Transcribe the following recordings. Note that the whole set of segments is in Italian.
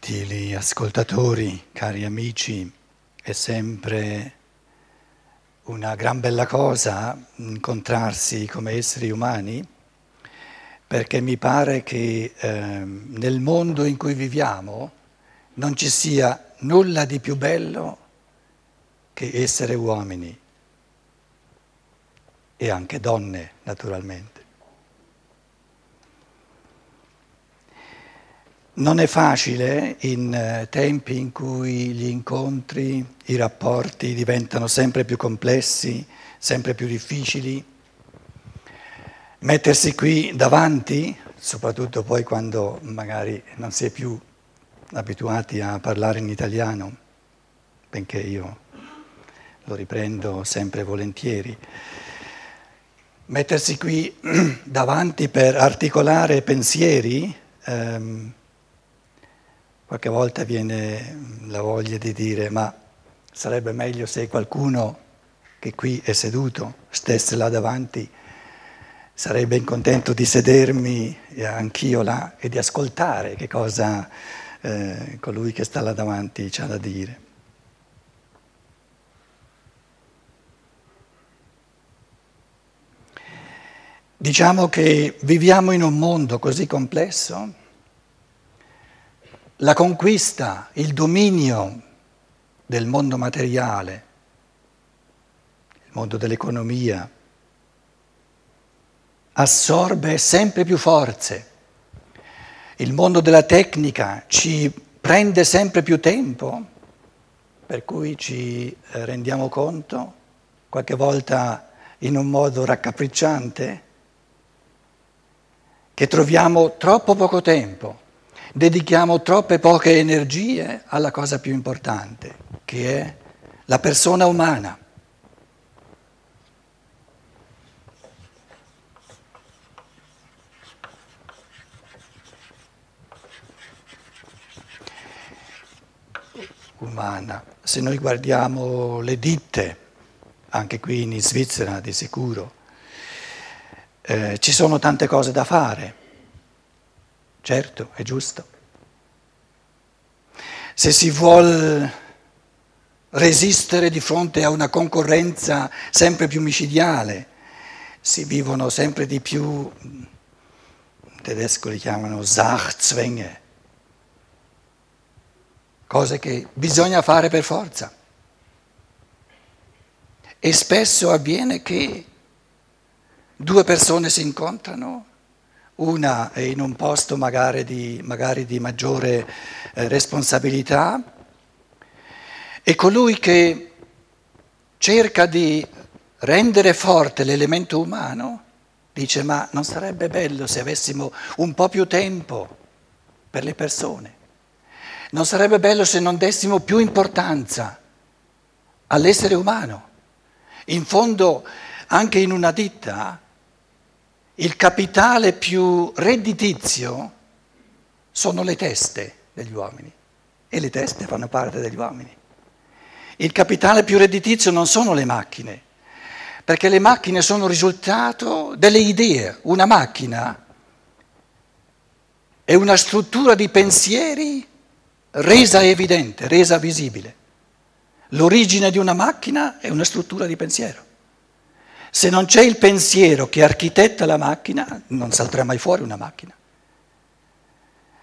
Gentili ascoltatori, cari amici, è sempre una gran bella cosa incontrarsi come esseri umani, perché mi pare che nel mondo in cui viviamo non ci sia nulla di più bello che essere uomini e anche donne, naturalmente. Non è facile in tempi in cui gli incontri, i rapporti diventano sempre più complessi, sempre più difficili. Mettersi qui davanti, soprattutto poi quando magari non si è più abituati a parlare in italiano, benché io lo riprendo sempre volentieri, mettersi qui davanti per articolare pensieri, qualche volta viene la voglia di dire ma sarebbe meglio se qualcuno che qui è seduto stesse là davanti, sarebbe contento di sedermi anch'io là e di ascoltare che cosa colui che sta là davanti c'ha da dire. Diciamo che viviamo in un mondo così complesso. La conquista, il dominio del mondo materiale, il mondo dell'economia, assorbe sempre più forze. Il mondo della tecnica ci prende sempre più tempo, per cui ci rendiamo conto, qualche volta in un modo raccapricciante, che troviamo troppo poco tempo. Dedichiamo troppe poche energie alla cosa più importante, che è la persona umana. Umana. Se noi guardiamo le ditte, anche qui in Svizzera di sicuro, ci sono tante cose da fare. Certo, è giusto. Se si vuol resistere di fronte a una concorrenza sempre più micidiale, si vivono sempre di più, in tedesco li chiamano Sachzwänge, cose che bisogna fare per forza. E spesso avviene che due persone si incontrano. Una è in un posto magari di maggiore responsabilità e colui che cerca di rendere forte l'elemento umano dice ma non sarebbe bello se avessimo un po' più tempo per le persone, non sarebbe bello se non dessimo più importanza all'essere umano. In fondo anche in una ditta il capitale più redditizio sono le teste degli uomini e le teste fanno parte degli uomini. Il capitale più redditizio non sono le macchine, perché le macchine sono il risultato delle idee. Una macchina è una struttura di pensieri resa evidente, resa visibile. L'origine di una macchina è una struttura di pensiero. Se non c'è il pensiero che architetta la macchina, non salterà mai fuori una macchina.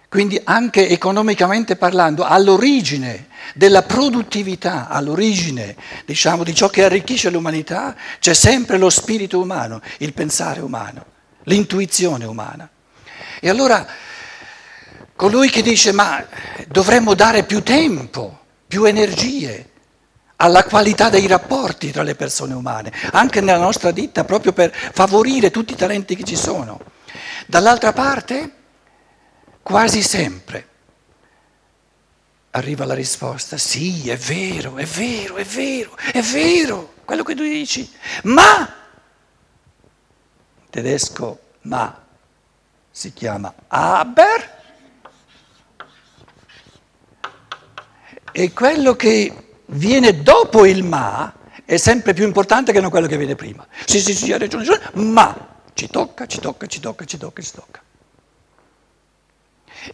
Quindi anche economicamente parlando, all'origine della produttività, all'origine, diciamo, di ciò che arricchisce l'umanità, c'è sempre lo spirito umano, il pensare umano, l'intuizione umana. E allora colui che dice ma dovremmo dare più tempo, più energie, alla qualità dei rapporti tra le persone umane, anche nella nostra ditta, proprio per favorire tutti i talenti che ci sono. Dall'altra parte, quasi sempre, arriva la risposta, sì, è vero, è vero, è vero, è vero, quello che tu dici, ma, in tedesco, ma, si chiama aber, e quello che viene dopo il ma è sempre più importante che non quello che viene prima. Sì, sì, sì, ha ragione, ma ci tocca, ci tocca, ci tocca, ci tocca, ci tocca.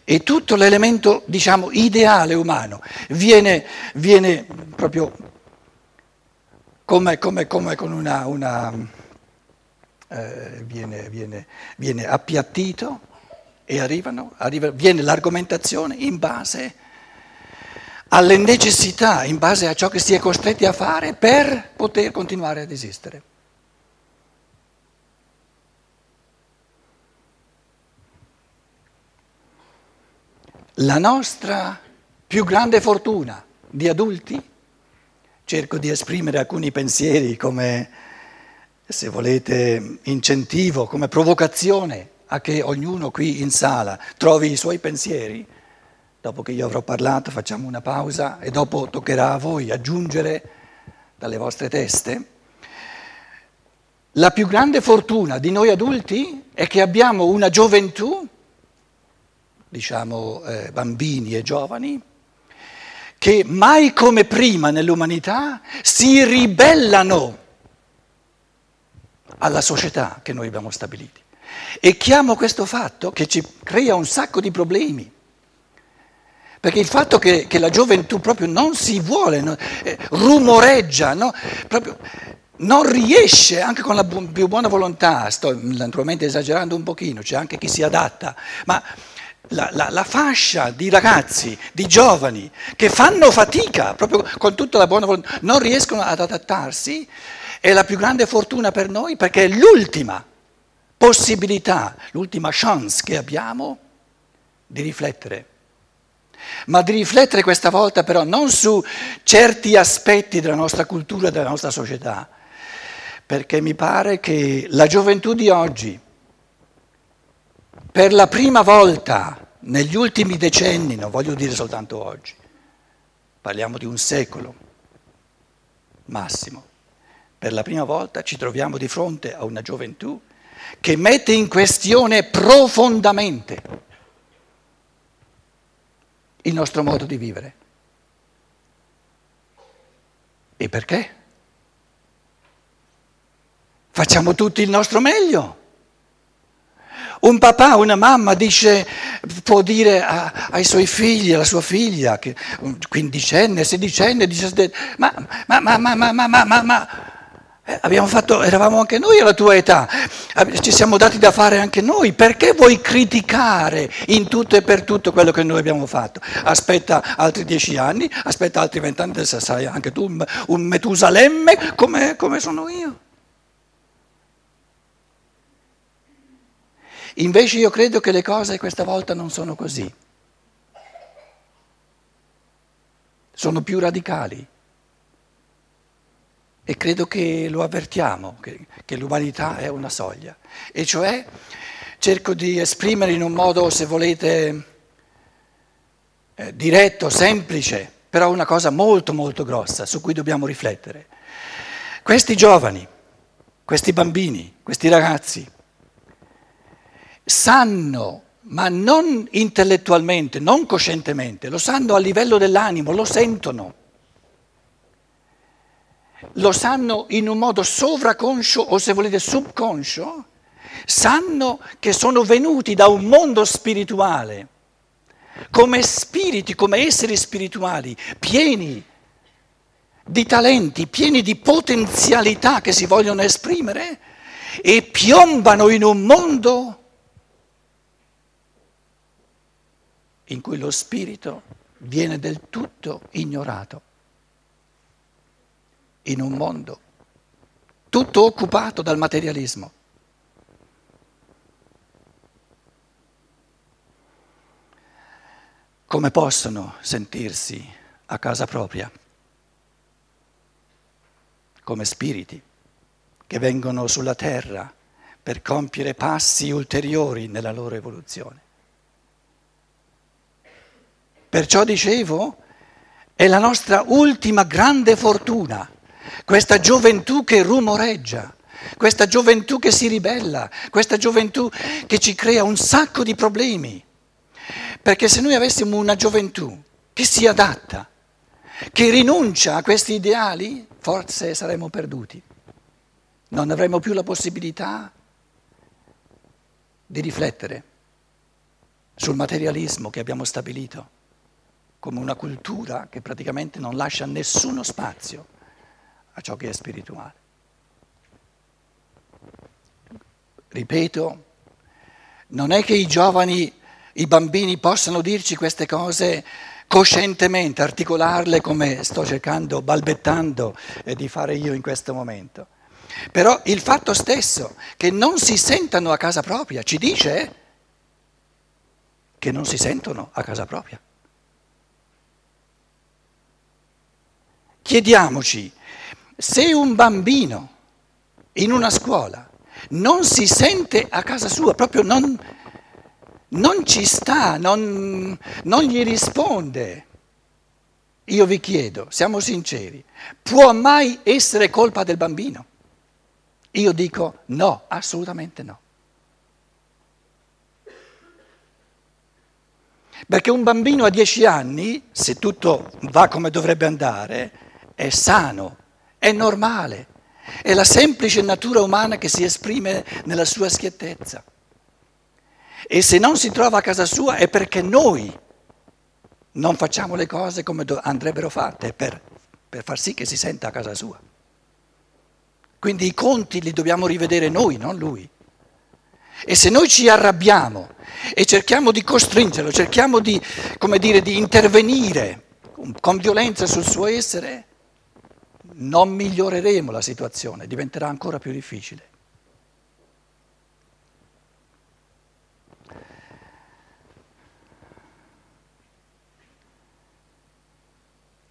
E tutto l'elemento, diciamo, ideale umano viene proprio come con viene appiattito e viene l'argomentazione in base alle necessità, in base a ciò che si è costretti a fare per poter continuare ad esistere. La nostra più grande fortuna di adulti, cerco di esprimere alcuni pensieri come, se volete, incentivo, come provocazione a che ognuno qui in sala trovi i suoi pensieri. Dopo che io avrò parlato facciamo una pausa e dopo toccherà a voi aggiungere dalle vostre teste. La più grande fortuna di noi adulti è che abbiamo una gioventù, diciamo bambini e giovani, che mai come prima nell'umanità si ribellano alla società che noi abbiamo stabiliti. E chiamo questo fatto che ci crea un sacco di problemi, perché il fatto che la gioventù proprio non si vuole, rumoreggia, no? Proprio non riesce, anche con la più buona volontà, sto naturalmente esagerando un pochino, c'è anche chi si adatta, ma la fascia di ragazzi, di giovani, che fanno fatica, proprio con tutta la buona volontà, non riescono ad adattarsi, è la più grande fortuna per noi, perché è l'ultima possibilità, l'ultima chance che abbiamo di riflettere. Ma di riflettere questa volta però non su certi aspetti della nostra cultura, della nostra società, perché mi pare che la gioventù di oggi, per la prima volta negli ultimi decenni, non voglio dire soltanto oggi, parliamo di un secolo massimo, per la prima volta ci troviamo di fronte a una gioventù che mette in questione profondamente il nostro modo di vivere. E perché? Facciamo tutti il nostro meglio. Un papà, una mamma può dire ai suoi figli, alla sua figlia, che un quindicenne, sedicenne, diciassettenne, eravamo anche noi alla tua età, ci siamo dati da fare anche noi, perché vuoi criticare in tutto e per tutto quello che noi abbiamo fatto? Aspetta altri 10 anni, aspetta altri 20 anni, sarai anche tu un Metusalemme come sono io. Invece io credo che le cose questa volta non sono così, sono più radicali. E credo che lo avvertiamo, che l'umanità è una soglia. E cioè, cerco di esprimere in un modo, se volete, diretto, semplice, però una cosa molto molto grossa su cui dobbiamo riflettere. Questi giovani, questi bambini, questi ragazzi sanno, ma non intellettualmente, non coscientemente, lo sanno a livello dell'animo, lo sentono. Lo sanno in un modo sovraconscio o, se volete, subconscio, sanno che sono venuti da un mondo spirituale, come spiriti, come esseri spirituali, pieni di talenti, pieni di potenzialità che si vogliono esprimere, e piombano in un mondo in cui lo spirito viene del tutto ignorato. In un mondo tutto occupato dal materialismo. Come possono sentirsi a casa propria? Come spiriti che vengono sulla terra per compiere passi ulteriori nella loro evoluzione. Perciò dicevo, è la nostra ultima grande fortuna. Questa gioventù che rumoreggia, questa gioventù che si ribella, questa gioventù che ci crea un sacco di problemi. Perché se noi avessimo una gioventù che si adatta, che rinuncia a questi ideali, forse saremmo perduti. Non avremmo più la possibilità di riflettere sul materialismo che abbiamo stabilito come una cultura che praticamente non lascia nessuno spazio a ciò che è spirituale. Ripeto, non è che i giovani, i bambini possano dirci queste cose coscientemente, articolarle come sto cercando, balbettando di fare io in questo momento. Però il fatto stesso che non si sentano a casa propria ci dice che non si sentono a casa propria. Chiediamoci, se un bambino in una scuola non si sente a casa sua, proprio non ci sta, non gli risponde. Io vi chiedo, siamo sinceri, può mai essere colpa del bambino? Io dico no, assolutamente no. Perché un bambino a 10 anni, se tutto va come dovrebbe andare, è sano, è normale, è la semplice natura umana che si esprime nella sua schiettezza. E se non si trova a casa sua è perché noi non facciamo le cose come andrebbero fatte per far sì che si senta a casa sua. Quindi i conti li dobbiamo rivedere noi, non lui. E se noi ci arrabbiamo e cerchiamo di costringerlo, cerchiamo di, come dire, di intervenire con violenza sul suo essere, non miglioreremo la situazione, diventerà ancora più difficile.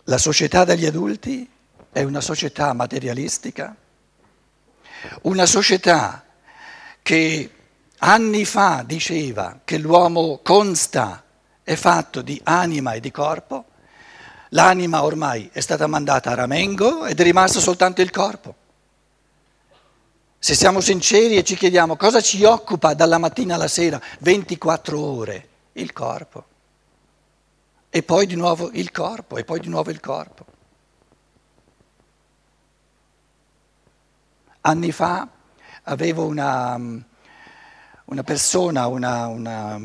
La società degli adulti è una società materialistica, una società che anni fa diceva che l'uomo consta, è fatto di anima e di corpo, l'anima ormai è stata mandata a Ramengo ed è rimasto soltanto il corpo. Se siamo sinceri e ci chiediamo cosa ci occupa dalla mattina alla sera, 24 ore, il corpo. E poi di nuovo il corpo, e poi di nuovo il corpo. Anni fa avevo una persona, una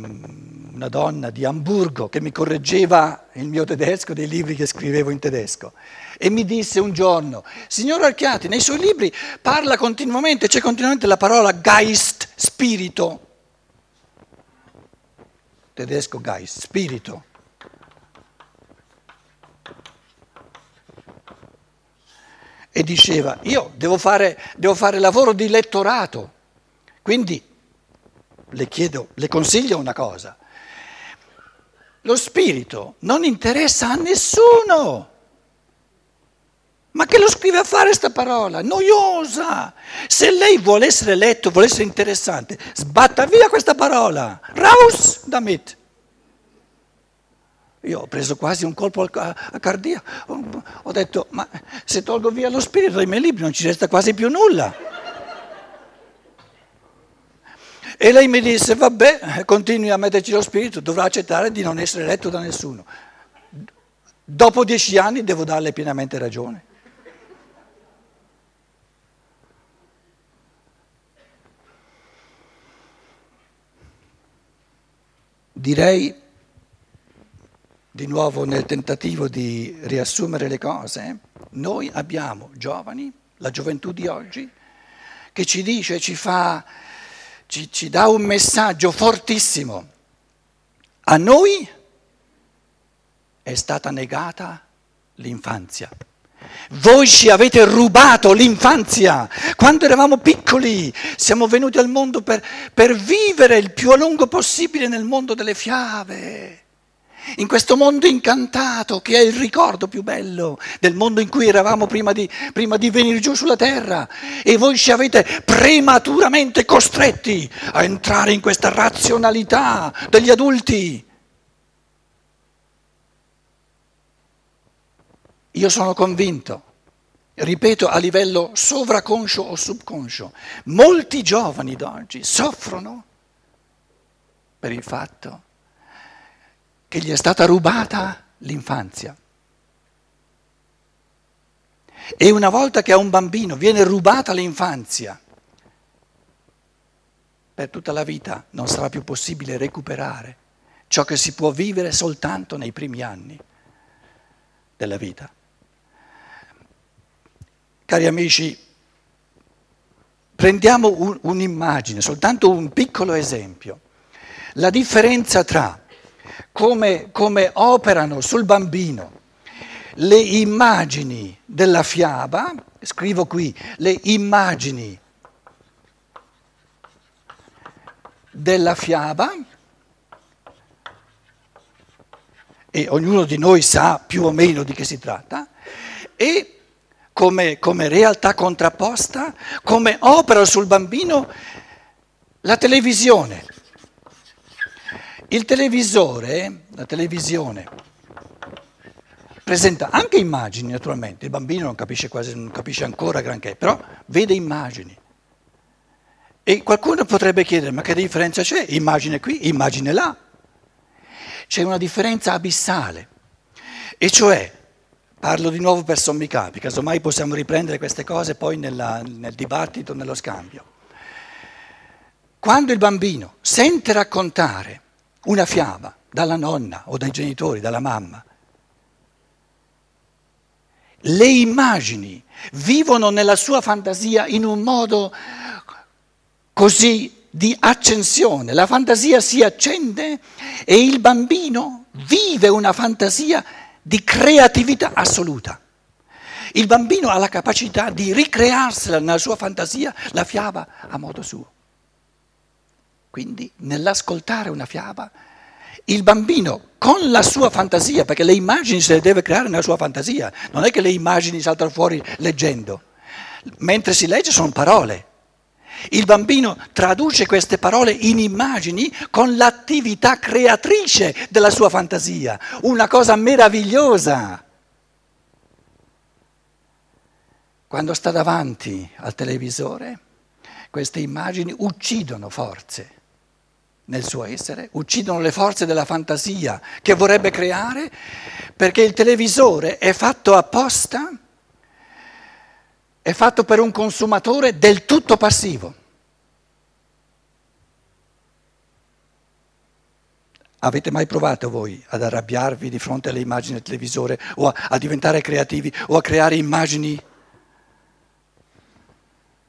donna di Amburgo che mi correggeva il mio tedesco, dei libri che scrivevo in tedesco, e mi disse un giorno: signor Archiati, nei suoi libri parla continuamente, c'è continuamente la parola Geist, spirito. Tedesco Geist, spirito. E diceva, io devo fare lavoro di lettorato, quindi le consiglio una cosa. Lo spirito non interessa a nessuno. Ma che lo scrive a fare sta parola? Noiosa! Se lei vuole essere letto, vuole essere interessante, sbatta via questa parola. Raus damit! Io ho preso quasi un colpo a cardiaco, ho detto, ma se tolgo via lo spirito dai miei libri non ci resta quasi più nulla. E lei mi disse, vabbè, continui a metterci lo spirito, dovrà accettare di non essere letto da nessuno. Dopo 10 anni devo darle pienamente ragione. Direi, di nuovo nel tentativo di riassumere le cose, noi abbiamo giovani, la gioventù di oggi, che ci dice, ci dà un messaggio fortissimo. A noi è stata negata l'infanzia. Voi ci avete rubato l'infanzia. Quando eravamo piccoli siamo venuti al mondo per vivere il più a lungo possibile nel mondo delle fiabe. In questo mondo incantato, che è il ricordo più bello del mondo in cui eravamo prima di venire giù sulla terra, e voi ci avete prematuramente costretti a entrare in questa razionalità degli adulti. Io sono convinto, ripeto, a livello sovraconscio o subconscio, molti giovani d'oggi soffrono per il fatto che gli è stata rubata l'infanzia. E una volta che a un bambino viene rubata l'infanzia, per tutta la vita non sarà più possibile recuperare ciò che si può vivere soltanto nei primi anni della vita. Cari amici, prendiamo un'immagine, soltanto un piccolo esempio. La differenza tra come operano sul bambino le immagini della fiaba, scrivo qui, le immagini della fiaba, e ognuno di noi sa più o meno di che si tratta, e come realtà contrapposta, come opera sul bambino, la televisione. Il televisore, la televisione, presenta anche immagini naturalmente, il bambino non capisce ancora granché, però vede immagini. E qualcuno potrebbe chiedere, ma che differenza c'è? Immagine qui, immagine là. C'è una differenza abissale, e cioè... Parlo di nuovo per sommi capi, casomai possiamo riprendere queste cose poi nel dibattito, nello scambio. Quando il bambino sente raccontare una fiaba dalla nonna o dai genitori, dalla mamma, le immagini vivono nella sua fantasia in un modo così di accensione. La fantasia si accende e il bambino vive una fantasia di creatività assoluta. Il bambino ha la capacità di ricrearsela nella sua fantasia, la fiaba a modo suo. Quindi nell'ascoltare una fiaba, il bambino con la sua fantasia, perché le immagini se le deve creare nella sua fantasia, non è che le immagini saltano fuori leggendo, mentre si legge sono parole. Il bambino traduce queste parole in immagini con l'attività creatrice della sua fantasia, una cosa meravigliosa. Quando sta davanti al televisore, queste immagini uccidono forze nel suo essere, uccidono le forze della fantasia che vorrebbe creare, perché il televisore è fatto apposta. È fatto per un consumatore del tutto passivo. Avete mai provato voi ad arrabbiarvi di fronte alle immagini del televisore o a diventare creativi o a creare immagini?